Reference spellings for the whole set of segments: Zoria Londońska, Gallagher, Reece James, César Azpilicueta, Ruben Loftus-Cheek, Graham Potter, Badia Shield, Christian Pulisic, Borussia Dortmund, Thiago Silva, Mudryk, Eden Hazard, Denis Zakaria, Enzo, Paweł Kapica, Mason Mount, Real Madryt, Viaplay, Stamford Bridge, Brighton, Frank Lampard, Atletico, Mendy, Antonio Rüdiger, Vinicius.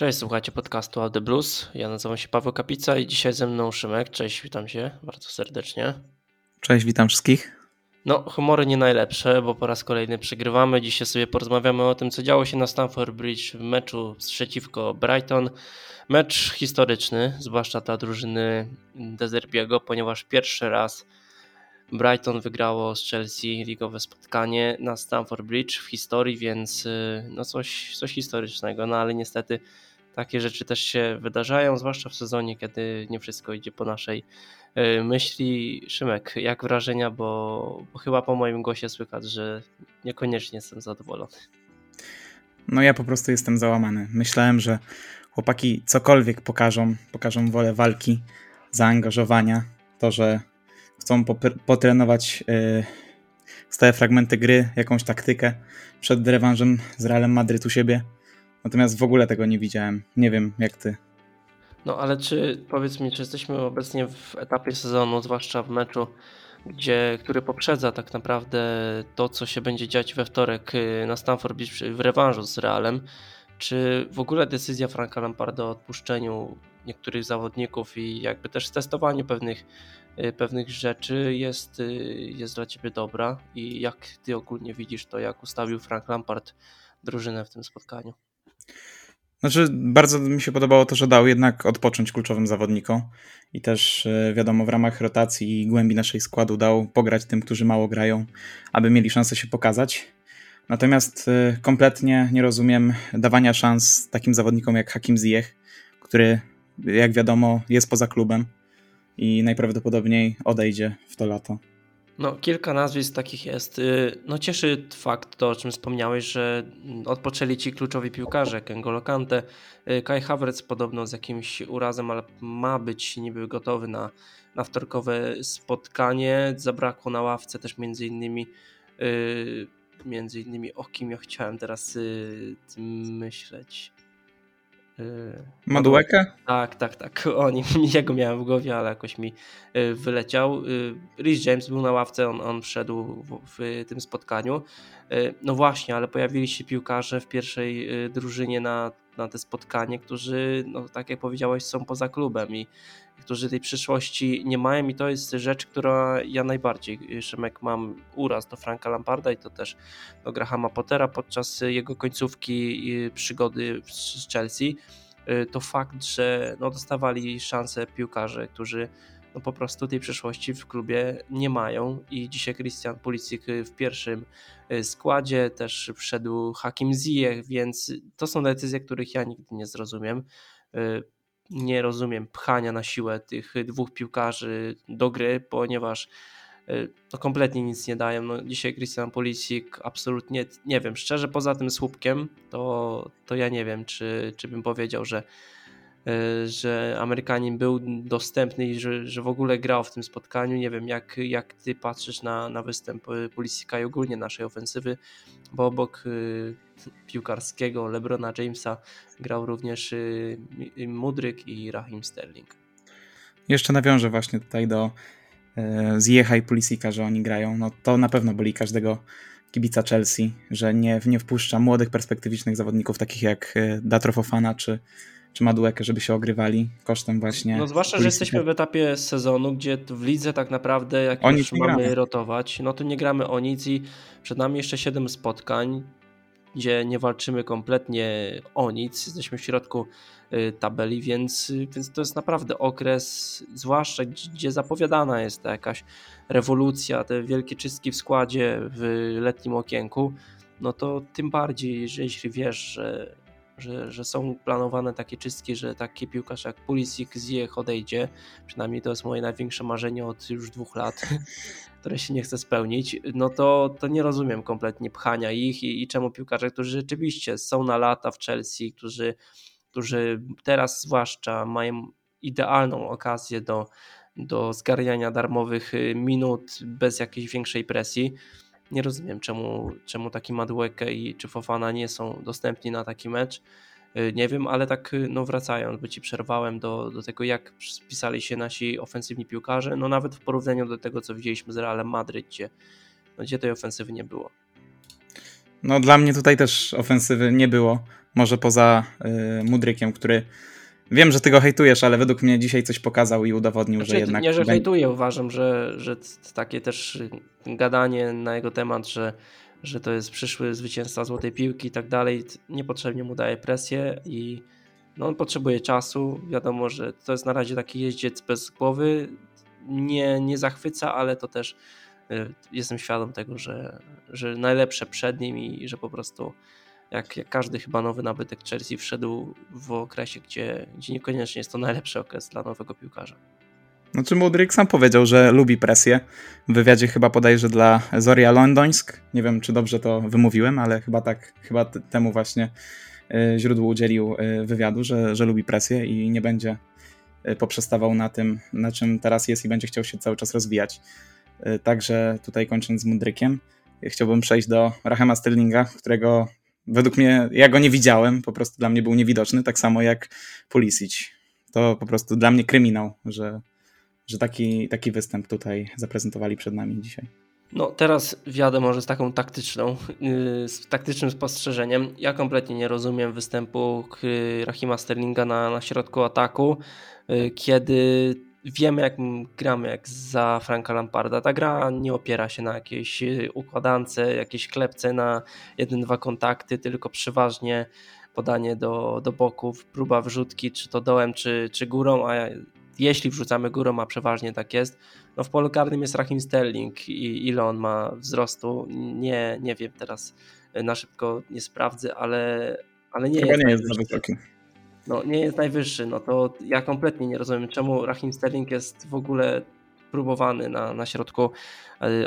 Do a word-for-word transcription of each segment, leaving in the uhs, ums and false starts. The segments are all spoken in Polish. Cześć, słuchajcie podcastu Out The Blues. Ja nazywam się Paweł Kapica i dzisiaj ze mną Szymek. Cześć, witam cię bardzo serdecznie. Cześć, witam wszystkich. No, humory nie najlepsze, bo po raz kolejny przegrywamy. Dzisiaj sobie porozmawiamy o tym, co działo się na Stamford Bridge w meczu przeciwko Brighton. Mecz historyczny, zwłaszcza dla drużyny De Zerbiego, ponieważ pierwszy raz Brighton wygrało z Chelsea ligowe spotkanie na Stamford Bridge w historii, więc no coś, coś historycznego, no ale niestety takie rzeczy też się wydarzają, zwłaszcza w sezonie, kiedy nie wszystko idzie po naszej myśli. Szymek, jak wrażenia, bo, bo chyba po moim głosie słychać, że niekoniecznie jestem zadowolony. No ja po prostu jestem załamany. Myślałem, że chłopaki cokolwiek pokażą, pokażą wolę walki, zaangażowania, to, że chcą potrenować yy, stałe fragmenty gry, jakąś taktykę przed rewanżem z Realem Madryt u siebie. Natomiast w ogóle tego nie widziałem. Nie wiem, jak ty. No ale czy, powiedz mi, czy jesteśmy obecnie w etapie sezonu, zwłaszcza w meczu, gdzie, który poprzedza tak naprawdę to, co się będzie dziać we wtorek na Stamford Bridge w rewanżu z Realem. Czy w ogóle decyzja Franka Lamparda o odpuszczeniu niektórych zawodników i jakby też testowanie pewnych, pewnych rzeczy jest, jest dla ciebie dobra i jak ty ogólnie widzisz to, jak ustawił Frank Lampard drużynę w tym spotkaniu? Znaczy, bardzo mi się podobało to, że dał jednak odpocząć kluczowym zawodnikom i też wiadomo w ramach rotacji i głębi naszej składu dał pograć tym, którzy mało grają, aby mieli szansę się pokazać. Natomiast kompletnie nie rozumiem dawania szans takim zawodnikom jak Hakim Ziyech, który jak wiadomo jest poza klubem i najprawdopodobniej odejdzie w to lato. No, kilka nazwisk takich jest. No, cieszy fakt to, o czym wspomniałeś, że odpoczęli ci kluczowi piłkarze, N'Golo Kanté, Kai Havertz podobno z jakimś urazem, ale ma być niby gotowy na, na wtorkowe spotkanie. Zabrakło na ławce też między innymi yy, między innymi o kim ja chciałem teraz yy, myśleć. Madueke? Tak, tak, tak. O nim, jego miałem w głowie, ale jakoś mi wyleciał. Reece James był na ławce, on, on wszedł w, w tym spotkaniu. No właśnie, ale pojawili się piłkarze w pierwszej drużynie na, na te spotkanie, którzy, no tak jak powiedziałeś, są poza klubem i którzy tej przyszłości nie mają i to jest rzecz, która ja najbardziej, Szymek, mam uraz do Franka Lamparda i to też do Grahama Pottera podczas jego końcówki przygody z Chelsea, to fakt, że no, dostawali szansę piłkarze, którzy no, po prostu tej przyszłości w klubie nie mają i dzisiaj Christian Pulisic w pierwszym składzie, też wszedł Hakim Ziyech, więc to są decyzje, których ja nigdy nie zrozumiem. Nie rozumiem pchania na siłę tych dwóch piłkarzy do gry, ponieważ no, kompletnie nic nie dają. No, dzisiaj Christian Pulisic absolutnie, nie wiem, szczerze poza tym słupkiem, to, to ja nie wiem, czy, czy bym powiedział, że, że Amerykanin był dostępny i że, że w ogóle grał w tym spotkaniu. Nie wiem, jak, jak ty patrzysz na, na występ Pulisic'a i ogólnie naszej ofensywy, bo obok piłkarskiego LeBrona Jamesa grał również Mudryk i Raheem Sterling. Jeszcze nawiążę właśnie tutaj do Ziyecha i Pulisic'a, że oni grają. No to na pewno boli każdego kibica Chelsea, że nie, nie wpuszcza młodych, perspektywicznych zawodników takich jak Fofana czy czy Madueke, żeby się ogrywali kosztem właśnie... No zwłaszcza, że jesteśmy w etapie sezonu, gdzie w lidze tak naprawdę jak o już mamy gramy. rotować, no to nie gramy o nic i przed nami jeszcze siedem spotkań, gdzie nie walczymy kompletnie o nic, jesteśmy w środku tabeli, więc, więc to jest naprawdę okres, zwłaszcza gdzie zapowiadana jest ta jakaś rewolucja, te wielkie czystki w składzie w letnim okienku, no to tym bardziej, że jeśli wiesz, że Że, że są planowane takie czystki, że taki piłkarz jak Pulisic, Ziyech odejdzie, przynajmniej to jest moje największe marzenie od już dwóch lat, które się nie chce spełnić, no to, to nie rozumiem kompletnie pchania ich i, i czemu piłkarze, którzy rzeczywiście są na lata w Chelsea, którzy, którzy teraz zwłaszcza mają idealną okazję do, do zgarniania darmowych minut bez jakiejś większej presji. Nie rozumiem, czemu, czemu taki Madueke i czy Fofana nie są dostępni na taki mecz. Nie wiem, ale tak no wracając, bo ci przerwałem do, do tego, jak spisali się nasi ofensywni piłkarze, no nawet w porównaniu do tego, co widzieliśmy z Realem Madryt, gdzie, no, gdzie tej ofensywy nie było. No dla mnie tutaj też ofensywy nie było, może poza yy, Mudrykiem, który wiem, że ty go hejtujesz, ale według mnie dzisiaj coś pokazał i udowodnił, znaczy, że jednak... Nie, że hejtuję, uważam, że, że takie też gadanie na jego temat, że, że to jest przyszły zwycięzca złotej piłki i tak dalej, niepotrzebnie mu daje presję i no, on potrzebuje czasu, wiadomo, że to jest na razie taki jeździec bez głowy, nie, nie zachwyca, ale to też y, jestem świadom tego, że, że najlepsze przed nim i, i że po prostu jak, jak każdy chyba nowy nabytek Chelsea wszedł w okresie, gdzie, gdzie niekoniecznie jest to najlepszy okres dla nowego piłkarza. Znaczy Mudryk sam powiedział, że lubi presję. W wywiadzie chyba podaje, że dla Zoria Londońsk, nie wiem czy dobrze to wymówiłem, ale chyba tak, chyba t- temu właśnie y, źródło udzielił y, wywiadu, że, że lubi presję i nie będzie poprzestawał na tym, na czym teraz jest i będzie chciał się cały czas rozwijać. Także tutaj kończąc z Mudrykiem, chciałbym przejść do Rahema Sterlinga, którego według mnie, ja go nie widziałem, po prostu dla mnie był niewidoczny, tak samo jak Pulisic. To po prostu dla mnie kryminał, że, że taki, taki występ tutaj zaprezentowali przed nami dzisiaj. No teraz wiadomo, może z taką taktyczną, yy, z taktycznym spostrzeżeniem. Ja kompletnie nie rozumiem występu yy, Rahima Sterlinga na, na środku ataku, yy, kiedy wiemy jak gramy, jak za Franka Lamparda. Ta gra nie opiera się na jakiejś układance, jakiejś klepce na jeden, dwa kontakty, tylko przeważnie podanie do, do boków, próba wrzutki, czy to dołem, czy, czy górą, a jeśli wrzucamy górą, a przeważnie tak jest, no w polu karnym jest Raheem Sterling i ile on ma wzrostu, nie, nie wiem teraz, na szybko nie sprawdzę, ale, ale nie, jest nie jest za wysoki. No nie jest najwyższy, no to ja kompletnie nie rozumiem, czemu Raheem Sterling jest w ogóle próbowany na, na środku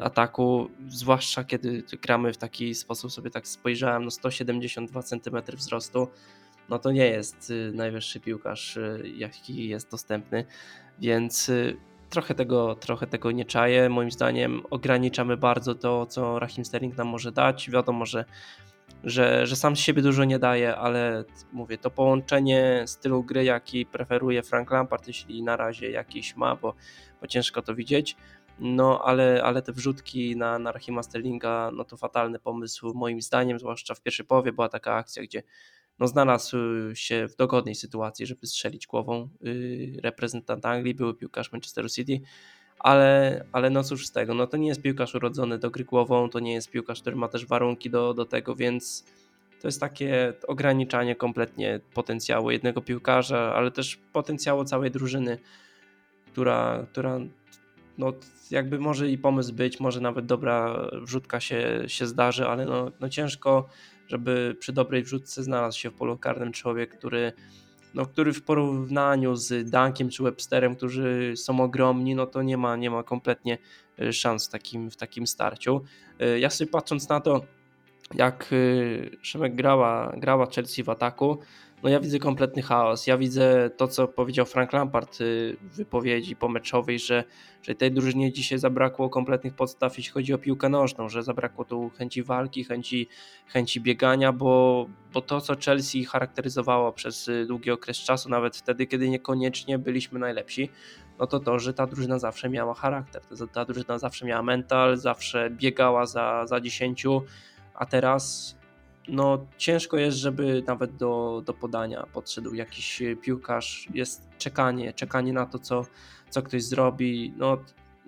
ataku, zwłaszcza kiedy gramy w taki sposób, sobie tak spojrzałem, no sto siedemdziesiąt dwa centymetry wzrostu, no to nie jest najwyższy piłkarz, jaki jest dostępny, więc trochę tego, trochę tego nie czaję. Moim zdaniem ograniczamy bardzo to, co Raheem Sterling nam może dać. Wiadomo, że, że, że sam z siebie dużo nie daje, ale mówię, to połączenie stylu gry, jaki preferuje Frank Lampard, jeśli na razie jakiś ma, bo, bo ciężko to widzieć, no ale, ale te wrzutki na, na Rahima Sterlinga, no to fatalny pomysł moim zdaniem, zwłaszcza w pierwszej połowie była taka akcja, gdzie no znalazł się w dogodnej sytuacji, żeby strzelić głową yy, reprezentant Anglii, były piłkarz Manchesteru City, ale, ale no cóż z tego, no to nie jest piłkarz urodzony do gry głową, to nie jest piłkarz, który ma też warunki do, do tego, więc to jest takie ograniczanie kompletnie potencjału jednego piłkarza, ale też potencjału całej drużyny, która, która no jakby może i pomysł być, może nawet dobra wrzutka się, się zdarzy, ale no, no ciężko, żeby przy dobrej wrzutce znalazł się w polu karnym człowiek, który, no, który w porównaniu z Dunkiem czy Websterem, którzy są ogromni, no to nie ma, nie ma kompletnie szans w takim, w takim starciu. Ja sobie patrząc na to, jak Szymek grała, grała Chelsea w ataku, no ja widzę kompletny chaos. Ja widzę to, co powiedział Frank Lampard w wypowiedzi pomeczowej, że, że tej drużynie dzisiaj zabrakło kompletnych podstaw, jeśli chodzi o piłkę nożną, że zabrakło tu chęci walki, chęci, chęci biegania, bo, bo to, co Chelsea charakteryzowało przez długi okres czasu, nawet wtedy, kiedy niekoniecznie byliśmy najlepsi, no to to, że ta drużyna zawsze miała charakter, ta drużyna zawsze miała mental, zawsze biegała za, za dziesięciu, a teraz... no ciężko jest, żeby nawet do, do podania podszedł jakiś piłkarz, jest czekanie, czekanie na to, co, co ktoś zrobi, no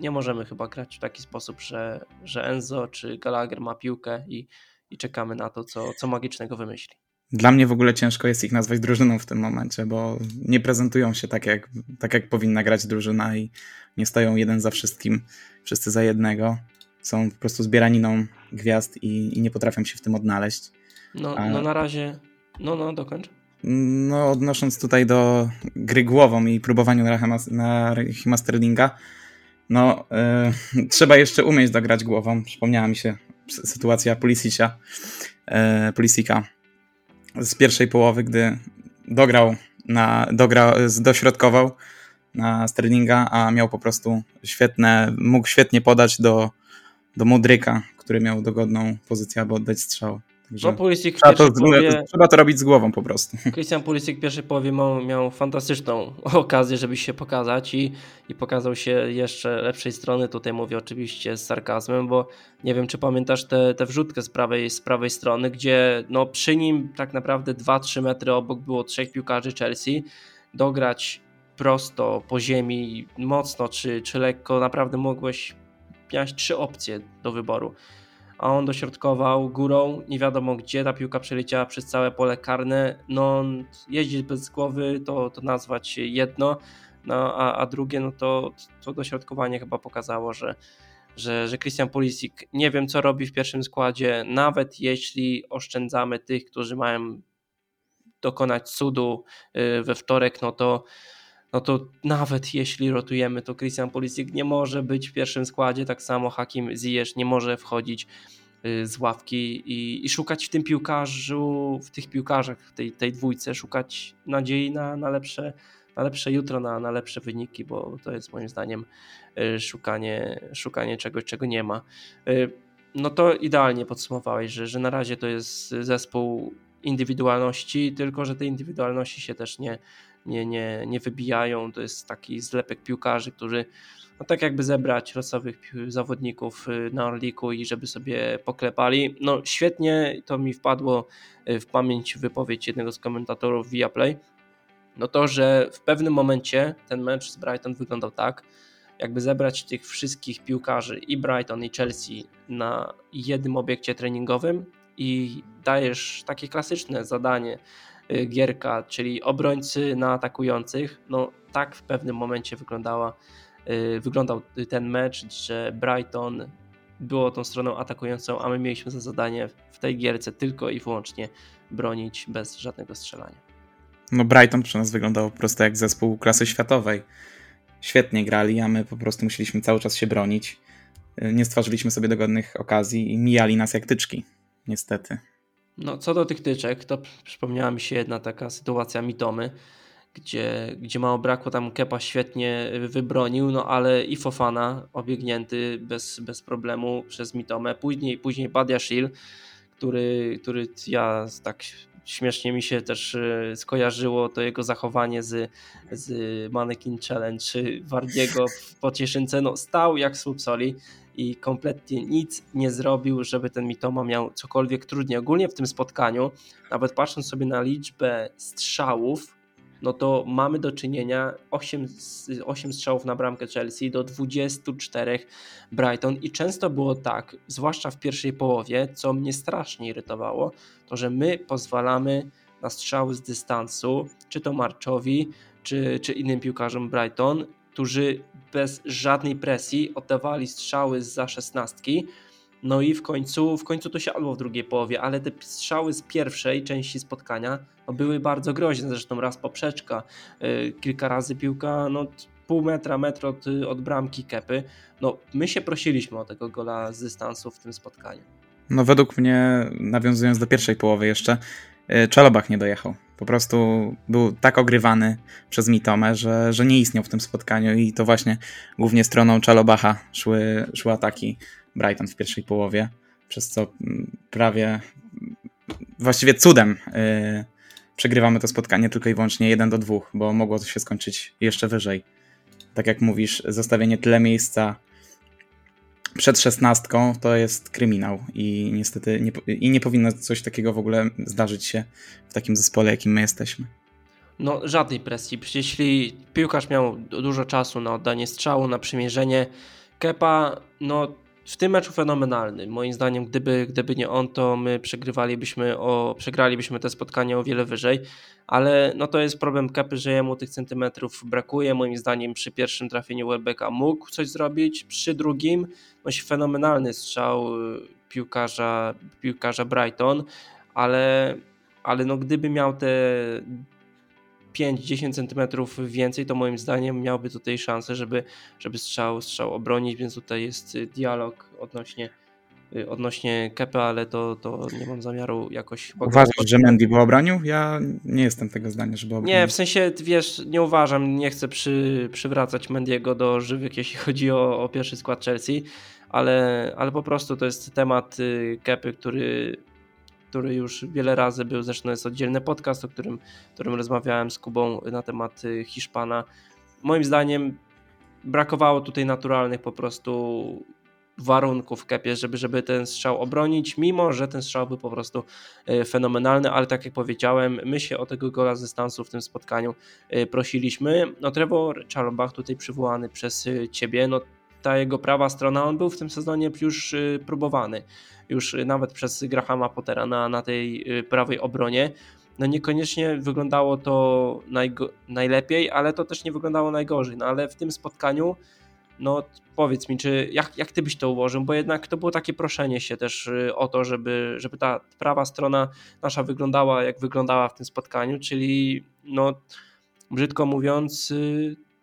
nie możemy chyba grać w taki sposób, że, że Enzo czy Gallagher ma piłkę i, i czekamy na to, co, co magicznego wymyśli. Dla mnie w ogóle ciężko jest ich nazwać drużyną w tym momencie, bo nie prezentują się tak jak, tak jak powinna grać drużyna i nie stoją jeden za wszystkim, wszyscy za jednego, są po prostu zbieraniną gwiazd i, i nie potrafią się w tym odnaleźć. No, no na razie, no, no, dokończ. No, odnosząc tutaj do gry głową i próbowaniu na Rahima Sterlinga, no, y, trzeba jeszcze umieć dograć głową. Przypomniała mi się sytuacja Pulisicia, y, Pulisika z pierwszej połowy, gdy dograł, na, dograł dośrodkował na Sterlinga, a miał po prostu świetne, mógł świetnie podać do, do Mudryka, który miał dogodną pozycję, aby oddać strzał. Także no, Pulisic trzeba, to, powie... trzeba to robić z głową po prostu. Christian Pulisic w pierwszej połowie miał fantastyczną okazję, żeby się pokazać i, i pokazał się jeszcze lepszej strony. Tutaj mówię oczywiście z sarkazmem, bo nie wiem, czy pamiętasz tę, tę wrzutkę z prawej, z prawej strony, gdzie no, przy nim tak naprawdę dwa trzy metry obok było trzech piłkarzy Chelsea. Dograć prosto po ziemi, mocno czy, czy lekko, naprawdę mogłeś miałeś trzy opcje do wyboru. A on dośrodkował górą, nie wiadomo gdzie, ta piłka przeleciała przez całe pole karne. No, jeździć bez głowy to, to nazwać jedno, no, a, a drugie no to, to dośrodkowanie chyba pokazało, że, że, że Christian Pulisic nie wiem co robi w pierwszym składzie, nawet jeśli oszczędzamy tych, którzy mają dokonać cudu we wtorek, no to no to nawet jeśli rotujemy, to Christian Pulisic nie może być w pierwszym składzie, tak samo Hakim Ziyech nie może wchodzić z ławki i, i szukać w tym piłkarzu, w tych piłkarzach, w tej, tej dwójce, szukać nadziei na, na, lepsze, na lepsze jutro, na, na lepsze wyniki, bo to jest moim zdaniem szukanie, szukanie czegoś, czego nie ma. No to idealnie podsumowałeś, że, że na razie to jest zespół indywidualności, tylko że te indywidualności się też nie Nie, nie, nie wybijają, to jest taki zlepek piłkarzy, którzy no tak jakby zebrać losowych zawodników na Orliku i żeby sobie poklepali. No świetnie, to mi wpadło w pamięć wypowiedź jednego z komentatorów Viaplay, no to, że w pewnym momencie ten mecz z Brighton wyglądał tak, jakby zebrać tych wszystkich piłkarzy i Brighton i Chelsea na jednym obiekcie treningowym i dajesz takie klasyczne zadanie gierka, czyli obrońcy na atakujących. No tak w pewnym momencie wyglądała, yy, wyglądał ten mecz, że Brighton było tą stroną atakującą, a my mieliśmy za zadanie w tej gierce tylko i wyłącznie bronić bez żadnego strzelania. No Brighton przy nas wyglądał po prostu jak zespół klasy światowej. Świetnie grali, a my po prostu musieliśmy cały czas się bronić. Nie stworzyliśmy sobie dogodnych okazji i mijali nas jak tyczki, niestety. No, co do tych tyczek, to przypomniała mi się jedna taka sytuacja Mitomy, gdzie, gdzie mało brakło, tam Kepa świetnie wybronił, no ale i Fofana obiegnięty bez, bez problemu przez Mitomę. Później, później Badia Shield, który, który ja tak śmiesznie mi się też skojarzyło to jego zachowanie z, z Mannequin Challenge Wardiego w Pocieszynce. No, stał jak słup soli i kompletnie nic nie zrobił, żeby ten Mitoma miał cokolwiek trudniej. Ogólnie w tym spotkaniu, nawet patrząc sobie na liczbę strzałów, no to mamy do czynienia osiem, osiem strzałów na bramkę Chelsea do dwudziestu czterech Brighton i często było tak, zwłaszcza w pierwszej połowie, co mnie strasznie irytowało, to że my pozwalamy na strzały z dystansu, czy to Marczowi, czy, czy innym piłkarzom Brighton, którzy bez żadnej presji oddawali strzały zza szesnastki, no i w końcu, w końcu to siadło w drugiej połowie, ale te strzały z pierwszej części spotkania no, były bardzo groźne, zresztą raz poprzeczka, yy, kilka razy piłka, no pół metra, metr od, od bramki Kepy, no my się prosiliśmy o tego gola z dystansu w tym spotkaniu. No według mnie, nawiązując do pierwszej połowy jeszcze, Chalobah nie dojechał. Po prostu był tak ogrywany przez Mitomę, że, że nie istniał w tym spotkaniu i to właśnie głównie stroną Chalobaha szły, szły ataki Brighton w pierwszej połowie, przez co prawie właściwie cudem yy, przegrywamy to spotkanie tylko i wyłącznie jeden do dwóch, bo mogło to się skończyć jeszcze wyżej. Tak jak mówisz, zostawienie tyle miejsca przed szesnastką to jest kryminał i niestety nie, i nie powinno coś takiego w ogóle zdarzyć się w takim zespole, jakim my jesteśmy. No żadnej presji, jeśli piłkarz miał dużo czasu na oddanie strzału, na przymierzenie, Kepa no w tym meczu fenomenalny. Moim zdaniem gdyby, gdyby nie on, to my przegrywalibyśmy o, przegralibyśmy te spotkanie o wiele wyżej, ale no to jest problem Kepy, że jemu tych centymetrów brakuje. Moim zdaniem przy pierwszym trafieniu Webbera mógł coś zrobić, przy drugim no fenomenalny strzał piłkarza, piłkarza Brighton, ale, ale no gdyby miał te pięć do dziesięciu centymetrów więcej, to moim zdaniem miałby tutaj szansę, żeby, żeby strzał, strzał obronić, więc tutaj jest dialog odnośnie, odnośnie Kepy, ale to, to nie mam zamiaru jakoś... Uważasz, bo... że Mendy by obronił? Ja nie jestem tego zdania, żeby obronił. Nie, w sensie, wiesz, nie uważam, nie chcę przy, przywracać Mendiego do żywych, jeśli chodzi o, o pierwszy skład Chelsea, ale, ale po prostu to jest temat Kepy, który... który już wiele razy był, zresztą jest oddzielny podcast, o którym, którym rozmawiałem z Kubą na temat Hiszpana. Moim zdaniem brakowało tutaj naturalnych po prostu warunków Kepie, żeby, żeby ten strzał obronić, mimo że ten strzał był po prostu fenomenalny, ale tak jak powiedziałem, my się o tego gola z dystansu w tym spotkaniu prosiliśmy. No Trevoh Chalobah tutaj przywołany przez Ciebie, no ta jego prawa strona, on był w tym sezonie już próbowany, już nawet przez Grahama Pottera na, na tej prawej obronie. No niekoniecznie wyglądało to najgo- najlepiej, ale to też nie wyglądało najgorzej, no ale w tym spotkaniu no powiedz mi, czy jak, jak ty byś to ułożył, bo jednak to było takie proszenie się też o to, żeby, żeby ta prawa strona nasza wyglądała jak wyglądała w tym spotkaniu, czyli no brzydko mówiąc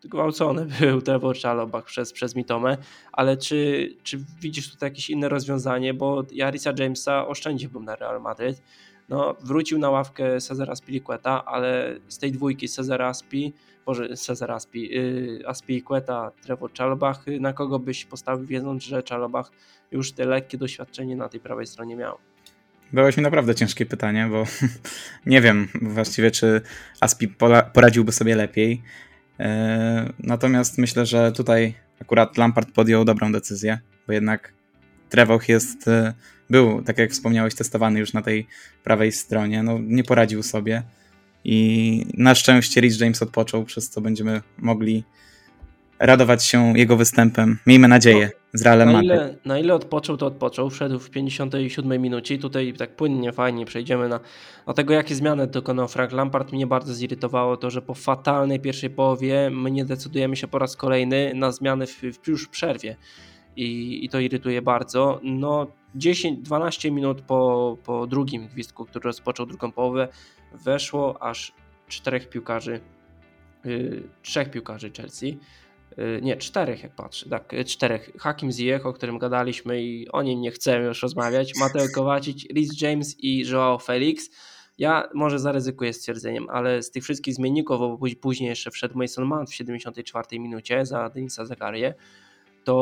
gwałcony był Trevoh Chalobah przez, przez Mitomę, ale czy, czy widzisz tutaj jakieś inne rozwiązanie, bo ja Reece'a Jamesa oszczędziłbym na Real Madryt. No, wrócił na ławkę César Azpilicueta, ale z tej dwójki César Azpi, Boże, César Azpi, yy, Azpilicueta, Trevoh Chalobah, na kogo byś postawił, wiedząc, że Chalobah już te lekkie doświadczenie na tej prawej stronie miał? Dałeś mi naprawdę ciężkie pytanie, bo nie wiem właściwie, czy Azpi poradziłby sobie lepiej. Yy, natomiast myślę, że tutaj akurat Lampard podjął dobrą decyzję, bo jednak Trevoh jest... Yy, Był, tak jak wspomniałeś, testowany już na tej prawej stronie, no nie poradził sobie i na szczęście Reece James odpoczął, przez co będziemy mogli radować się jego występem. Miejmy nadzieję z Realem Madryt. Na ile odpoczął, to odpoczął. Wszedł w pięćdziesiątej siódmej minucie i tutaj tak płynnie, fajnie przejdziemy na, na tego, jakie zmiany dokonał Frank Lampard. Mnie bardzo zirytowało to, że po fatalnej pierwszej połowie my nie decydujemy się po raz kolejny na zmiany w, w już przerwie. I, i to irytuje bardzo. No dziesięć dwanaście minut po, po drugim gwizdku, który rozpoczął drugą połowę, weszło aż czterech piłkarzy, yy, trzech piłkarzy Chelsea, yy, nie, czterech jak patrzę, tak, czterech. Hakim Ziyech, o którym gadaliśmy i o nim nie chcemy już rozmawiać, Matej Kovačić, Reece James i João Felix. Ja może zaryzykuję stwierdzeniem, ale z tych wszystkich zmienników, bo później jeszcze wszedł Mason Mount w siedemdziesiątej czwartej minucie za Denisa Zagarię, to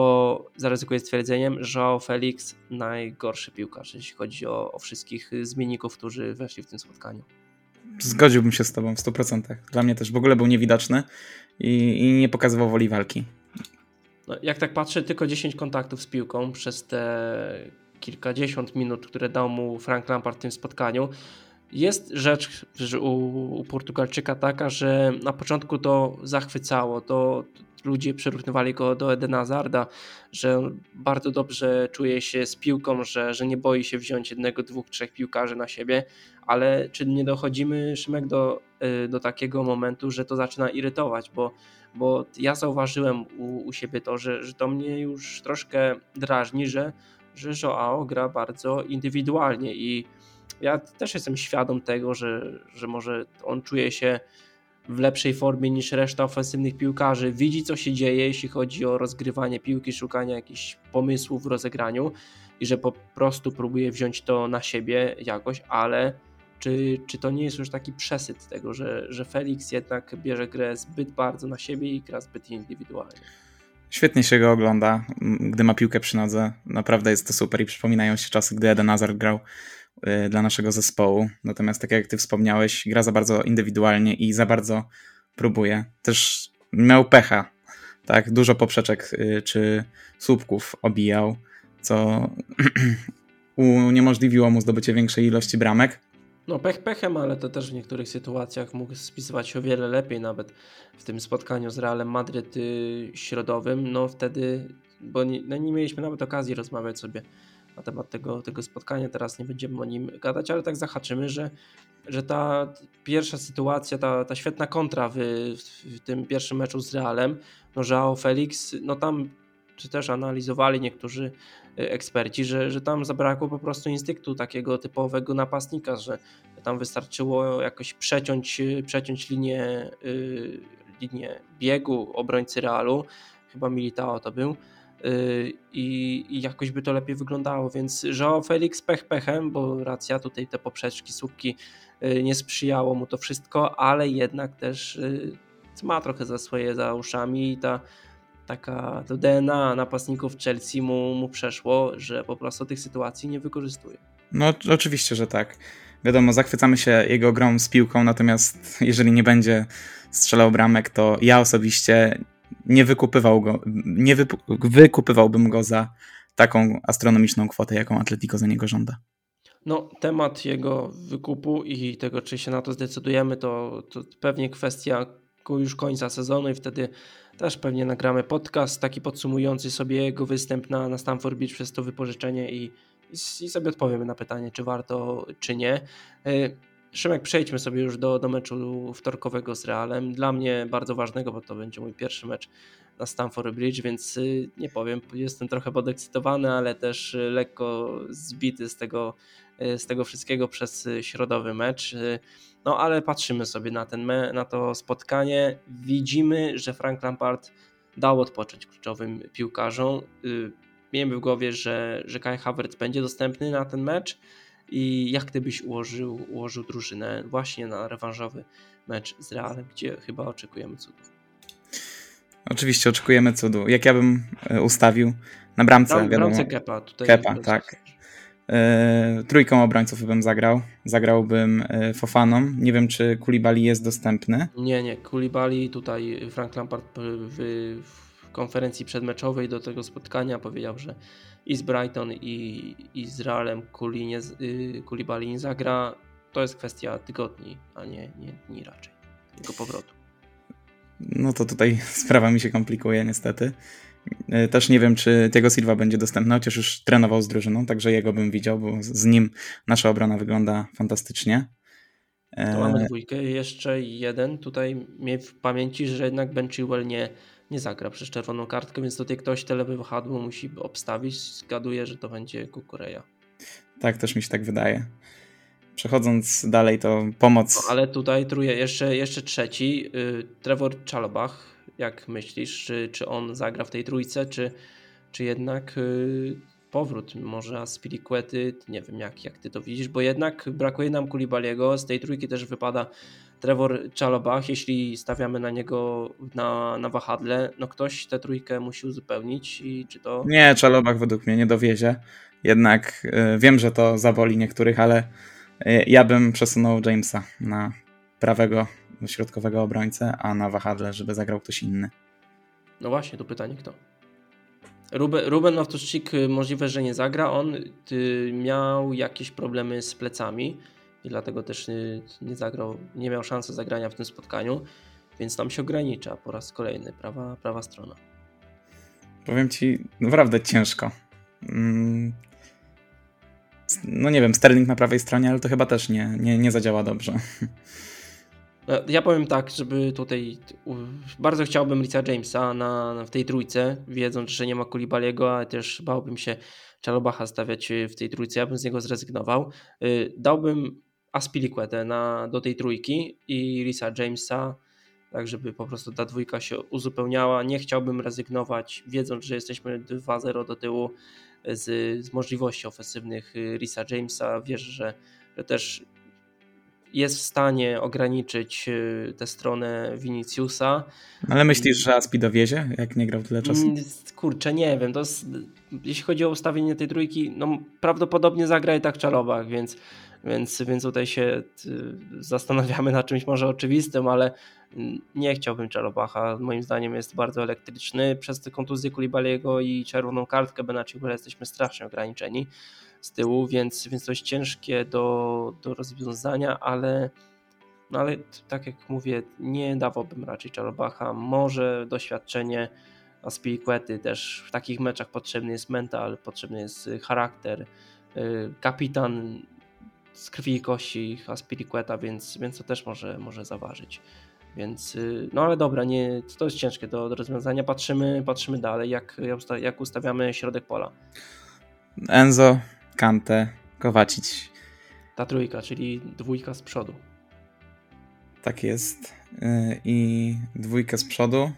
zaryzykuję stwierdzeniem, że João Felix najgorszy piłkarz, jeśli chodzi o, o wszystkich zmienników, którzy weszli w tym spotkaniu. Zgodziłbym się z tobą w stu procentach. Dla mnie też w ogóle był niewidoczny i, i nie pokazywał woli walki. No, jak tak patrzę, tylko dziesięć kontaktów z piłką przez te kilkadziesiąt minut, które dał mu Frank Lampard w tym spotkaniu. Jest rzecz u, u Portugalczyka taka, że na początku to zachwycało, to ludzie przyrównywali go do Edena Hazarda, że bardzo dobrze czuje się z piłką, że, że nie boi się wziąć jednego, dwóch, trzech piłkarzy na siebie, ale czy nie dochodzimy, Szymek, do, do takiego momentu, że to zaczyna irytować, bo, bo ja zauważyłem u, u siebie to, że, że to mnie już troszkę drażni, że, że João gra bardzo indywidualnie i ja też jestem świadom tego, że, że może on czuje się w lepszej formie niż reszta ofensywnych piłkarzy, widzi co się dzieje, jeśli chodzi o rozgrywanie piłki, szukanie jakichś pomysłów w rozegraniu i że po prostu próbuje wziąć to na siebie jakoś, ale czy, czy to nie jest już taki przesyt tego, że, że Felix jednak bierze grę zbyt bardzo na siebie i gra zbyt indywidualnie? Świetnie się go ogląda, gdy ma piłkę przy nodze, naprawdę jest to super i przypominają się czasy, gdy Eden Hazard grał dla naszego zespołu, natomiast tak jak ty wspomniałeś, gra za bardzo indywidualnie i za bardzo próbuje. Też miał pecha, tak, dużo poprzeczek czy słupków obijał, co uniemożliwiło mu zdobycie większej ilości bramek. No pech pechem, ale to też w niektórych sytuacjach mógł spisywać się o wiele lepiej, nawet w tym spotkaniu z Realem Madryt środowym, no wtedy, bo nie, no nie mieliśmy nawet okazji rozmawiać sobie na temat tego, tego spotkania, teraz nie będziemy o nim gadać, ale tak zahaczymy, że, że ta pierwsza sytuacja, ta, ta świetna kontra w, w tym pierwszym meczu z Realem, no João Felix, no tam czy też analizowali niektórzy eksperci, że, że tam zabrakło po prostu instynktu takiego typowego napastnika, że tam wystarczyło jakoś przeciąć, przeciąć linię, yy, linię biegu obrońcy Realu, chyba Militao to był, I, i jakoś by to lepiej wyglądało, więc João Felix pech pechem, bo racja, tutaj te poprzeczki, słupki, nie sprzyjało mu to wszystko, ale jednak też ma trochę za swoje za uszami i ta taka to D N A napastników Chelsea mu, mu przeszło, że po prostu tych sytuacji nie wykorzystuje. No oczywiście, że tak. Wiadomo, zachwycamy się jego grą z piłką, natomiast jeżeli nie będzie strzelał bramek, to ja osobiście nie wykupywał go, nie wypu- wykupywałbym go za taką astronomiczną kwotę, jaką Atletico za niego żąda. No, temat jego wykupu i tego, czy się na to zdecydujemy, to, to pewnie kwestia już końca sezonu i wtedy też pewnie nagramy podcast taki podsumujący sobie jego występ na, na Stamford Bridge przez to wypożyczenie i, i sobie odpowiemy na pytanie, czy warto, czy nie. Szymek, przejdźmy sobie już do, do meczu wtorkowego z Realem. Dla mnie bardzo ważnego, bo to będzie mój pierwszy mecz na Stamford Bridge, więc nie powiem, jestem trochę podekscytowany, ale też lekko zbity z tego, z tego wszystkiego przez środowy mecz. No ale patrzymy sobie na, ten me- na to spotkanie. Widzimy, że Frank Lampard dał odpocząć kluczowym piłkarzom. Miejmy w głowie, że, że Kai Havertz będzie dostępny na ten mecz. I jak ty byś ułożył, ułożył drużynę właśnie na rewanżowy mecz z Realem, gdzie chyba oczekujemy cudu? Oczywiście oczekujemy cudu. Jak ja bym ustawił? Na bramce, Tam, wiadomo. Na bramce Kepa. Tutaj Kepa, tak. Yy, trójką obrońców bym zagrał. Zagrałbym Fofaną. Nie wiem, czy Koulibaly jest dostępny. Nie, nie. Koulibaly tutaj Frank Lampard w, w konferencji przedmeczowej do tego spotkania powiedział, że i z Brighton i, i z Realem Koulibaly nie zagra. To jest kwestia tygodni, a nie, nie dni raczej. Tylko powrotu. No to tutaj sprawa mi się komplikuje niestety. Też nie wiem, czy Thiago Silva będzie dostępny, chociaż już trenował z drużyną, także jego bym widział, bo z nim nasza obrona wygląda fantastycznie. To mamy dwójkę. Jeszcze jeden. Tutaj miej w pamięci, że jednak Ben Chilwell nie, nie zagra przez czerwoną kartkę, więc tutaj ktoś te lewe wahadło musi obstawić. Zgaduję, że to będzie Kukureya. Tak, też mi się tak wydaje. Przechodząc dalej, to pomoc... No, ale tutaj truje jeszcze, jeszcze trzeci, yy, Trevoh Chalobah. Jak myślisz, czy, czy on zagra w tej trójce, czy, czy jednak yy, powrót może Azpilicuety, nie wiem jak, jak ty to widzisz, bo jednak brakuje nam Koulibaly'ego, z tej trójki też wypada Trevoh Chalobah, jeśli stawiamy na niego na, na wahadle, no ktoś tę trójkę musi uzupełnić i czy to... Nie, Chalobah według mnie nie dowiezie, jednak yy, wiem, że to zaboli niektórych, ale yy, ja bym przesunął Jamesa na prawego środkowego obrońcę, a na wahadle, żeby zagrał ktoś inny. No właśnie, to pytanie kto? Ruben, Ruben Loftus-Cheek możliwe, że nie zagra. On ty, miał jakieś problemy z plecami i dlatego też nie zagrał, nie miał szansy zagrania w tym spotkaniu, więc tam się ogranicza po raz kolejny prawa, prawa strona. Powiem ci, naprawdę ciężko. Mm. No nie wiem, Sterling na prawej stronie, ale to chyba też nie, nie, nie zadziała dobrze. Ja powiem tak, żeby tutaj bardzo chciałbym Reece'a Jamesa na, na, w tej trójce, wiedząc, że nie ma Koulibaly'ego, ale też bałbym się Chalobaha stawiać w tej trójce, ja bym z niego zrezygnował. Dałbym Azpilicuetę na do tej trójki i Reece'a Jamesa, tak żeby po prostu ta dwójka się uzupełniała. Nie chciałbym rezygnować, wiedząc, że jesteśmy dwa zero do tyłu z, z możliwości ofensywnych Reece'a Jamesa. Wierzę, że, że też jest w stanie ograniczyć tę stronę Viniciusa. Ale myślisz, że Aspi dowiezie, jak nie grał tyle czasu? Kurczę, nie wiem. To jest, jeśli chodzi o ustawienie tej trójki, no prawdopodobnie zagra i tak Chalobah, więc, więc, więc tutaj się zastanawiamy na czymś może oczywistym, ale nie chciałbym Chalobaha. Moim zdaniem jest bardzo elektryczny. Przez tę kontuzję Koulibaly'ego i czerwoną kartkę Benaciuela jesteśmy strasznie ograniczeni z tyłu, więc, więc to jest ciężkie do, do rozwiązania, ale, no ale tak jak mówię, nie dawałbym raczej Chalobaha. Może doświadczenie Azpilicuety też w takich meczach potrzebny jest mental, potrzebny jest charakter, kapitan z krwi i kości Azpilicueta, więc, więc to też może, może zaważyć. Więc, no ale dobra, nie, to jest ciężkie do, do rozwiązania. Patrzymy, patrzymy dalej, jak, jak ustawiamy środek pola. Enzo, Kanté, Kovačić. Ta trójka, czyli dwójka z przodu. Tak jest. I dwójkę z przodu.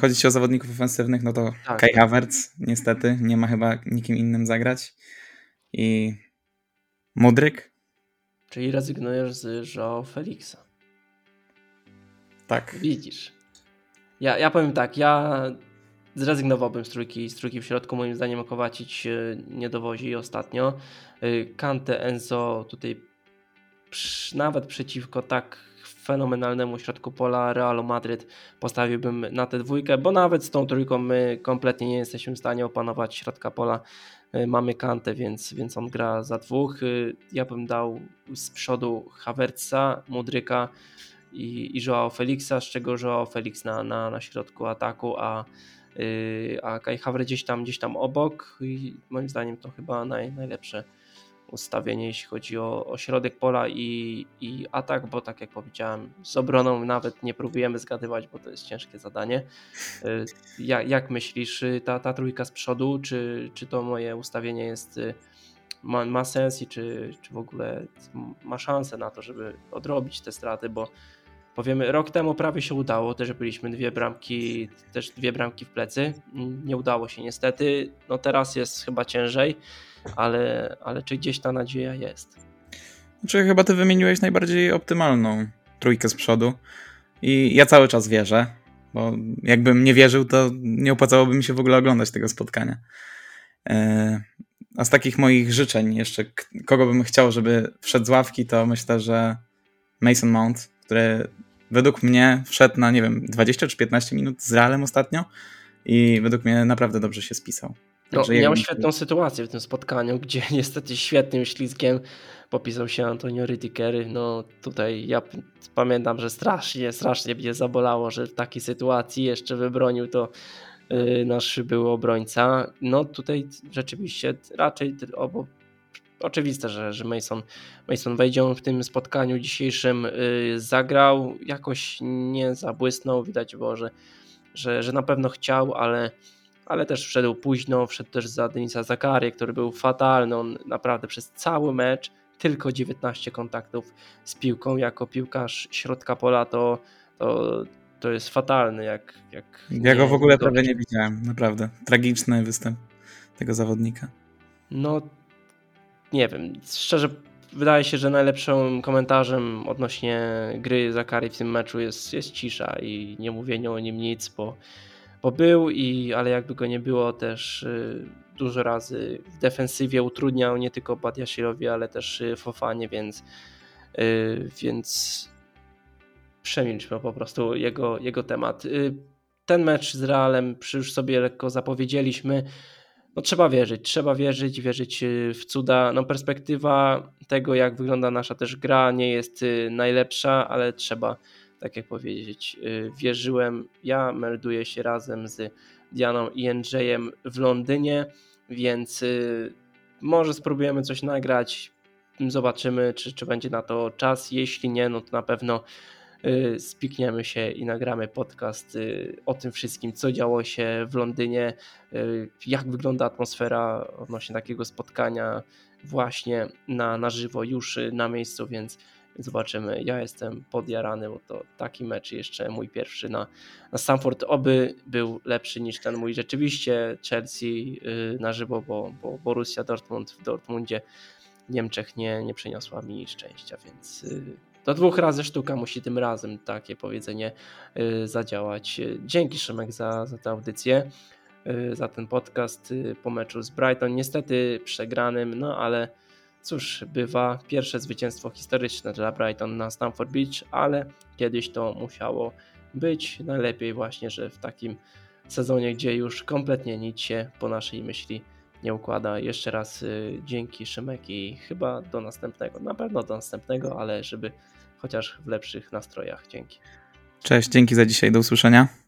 Chodzi ci o zawodników ofensywnych, no to tak. Kai Havertz niestety, nie ma chyba nikim innym zagrać. I Mudryk. Czyli rezygnujesz z João Felixa. Tak. Widzisz. Ja, ja powiem tak, ja... Zrezygnowałbym z trójki, z trójki w środku, moim zdaniem Kovačić nie dowozi ostatnio. Kanté, Enzo tutaj przy, nawet przeciwko tak fenomenalnemu środku pola Realu Madryt postawiłbym na tę dwójkę, bo nawet z tą trójką my kompletnie nie jesteśmy w stanie opanować środka pola. Mamy Kanté, więc, więc on gra za dwóch. Ja bym dał z przodu Havertza, Mudryka i, i João Felixa, z czego João Felix na, na, na środku ataku, a, yy, a Kai Havertz gdzieś tam, gdzieś tam obok. I moim zdaniem to chyba naj, najlepsze ustawienie, jeśli chodzi o, o środek pola i, i atak, bo tak jak powiedziałem, z obroną nawet nie próbujemy zgadywać, bo to jest ciężkie zadanie. Ja, jak myślisz, ta, ta trójka z przodu, czy, czy to moje ustawienie jest, ma, ma sens i czy, czy w ogóle ma szansę na to, żeby odrobić te straty, bo powiemy, rok temu prawie się udało, też byliśmy dwie bramki, też dwie bramki w plecy, nie udało się niestety, no teraz jest chyba ciężej, ale, ale czy gdzieś ta nadzieja jest? Znaczy, chyba ty wymieniłeś najbardziej optymalną trójkę z przodu i ja cały czas wierzę, bo jakbym nie wierzył, to nie opłacałoby mi się w ogóle oglądać tego spotkania. A z takich moich życzeń jeszcze, kogo bym chciał, żeby wszedł z ławki, to myślę, że Mason Mount, który według mnie wszedł na, nie wiem, dwadzieścia czy piętnaście minut z Realem ostatnio i według mnie naprawdę dobrze się spisał. No, miał świetną sytuację w tym spotkaniu, gdzie niestety świetnym ślizgiem popisał się Antonio Rüdiger. No tutaj ja p- pamiętam, że strasznie, strasznie mnie zabolało, że w takiej sytuacji jeszcze wybronił to yy, nasz były obrońca. No tutaj rzeczywiście raczej obo oczywiste, że, że Mason, Mason wejdzie. On w tym spotkaniu dzisiejszym yy, zagrał, jakoś nie zabłysnął, widać było, że, że, że na pewno chciał, ale ale też wszedł późno, wszedł też za Denisa Zakarię, który był fatalny, on naprawdę przez cały mecz tylko dziewiętnaście kontaktów z piłką, jako piłkarz środka pola to, to, to jest fatalny. Jak, jak ja go w ogóle prawie nie widziałem, naprawdę, tragiczny występ tego zawodnika. No nie wiem, szczerze wydaje się, że najlepszym komentarzem odnośnie gry Zakarii w tym meczu jest, jest cisza i nie mówienie o nim nic, bo Bo był, i, ale jakby go nie było, też y, dużo razy w defensywie utrudniał nie tylko Badia Shieldowi, ale też y, Fofanie, więc, y, więc przemilczmy po prostu jego, jego temat. Y, ten mecz z Realem już sobie lekko zapowiedzieliśmy. No, trzeba wierzyć, trzeba wierzyć, wierzyć w cuda. No, perspektywa tego, jak wygląda nasza też gra, nie jest y, najlepsza, ale trzeba, tak jak powiedzieć, wierzyłem. Ja melduję się razem z Dianą i Andrzejem w Londynie, więc może spróbujemy coś nagrać, zobaczymy, czy, czy będzie na to czas. Jeśli nie, no to na pewno spikniemy się i nagramy podcast o tym wszystkim, co działo się w Londynie, jak wygląda atmosfera odnośnie takiego spotkania właśnie na, na żywo już na miejscu, więc zobaczymy. Ja jestem podjarany, bo to taki mecz jeszcze mój pierwszy na, na Stamford. Oby był lepszy niż ten mój rzeczywiście Chelsea yy, na żywo, bo, bo Borussia Dortmund w Dortmundzie w Niemczech nie, nie przyniosła mi szczęścia, więc yy, do dwóch razy sztuka musi tym razem takie powiedzenie yy, zadziałać. Dzięki, Szymek, za, za tę audycję, yy, za ten podcast yy, po meczu z Brighton. Niestety przegranym, no ale cóż, bywa, pierwsze zwycięstwo historyczne dla Brighton na Stamford Bridge, ale kiedyś to musiało być. Najlepiej właśnie, że w takim sezonie, gdzie już kompletnie nic się po naszej myśli nie układa. Jeszcze raz y, dzięki, Szymek, i chyba do następnego. Na pewno do następnego, ale żeby chociaż w lepszych nastrojach. Dzięki. Cześć, dzięki za dzisiaj, do usłyszenia.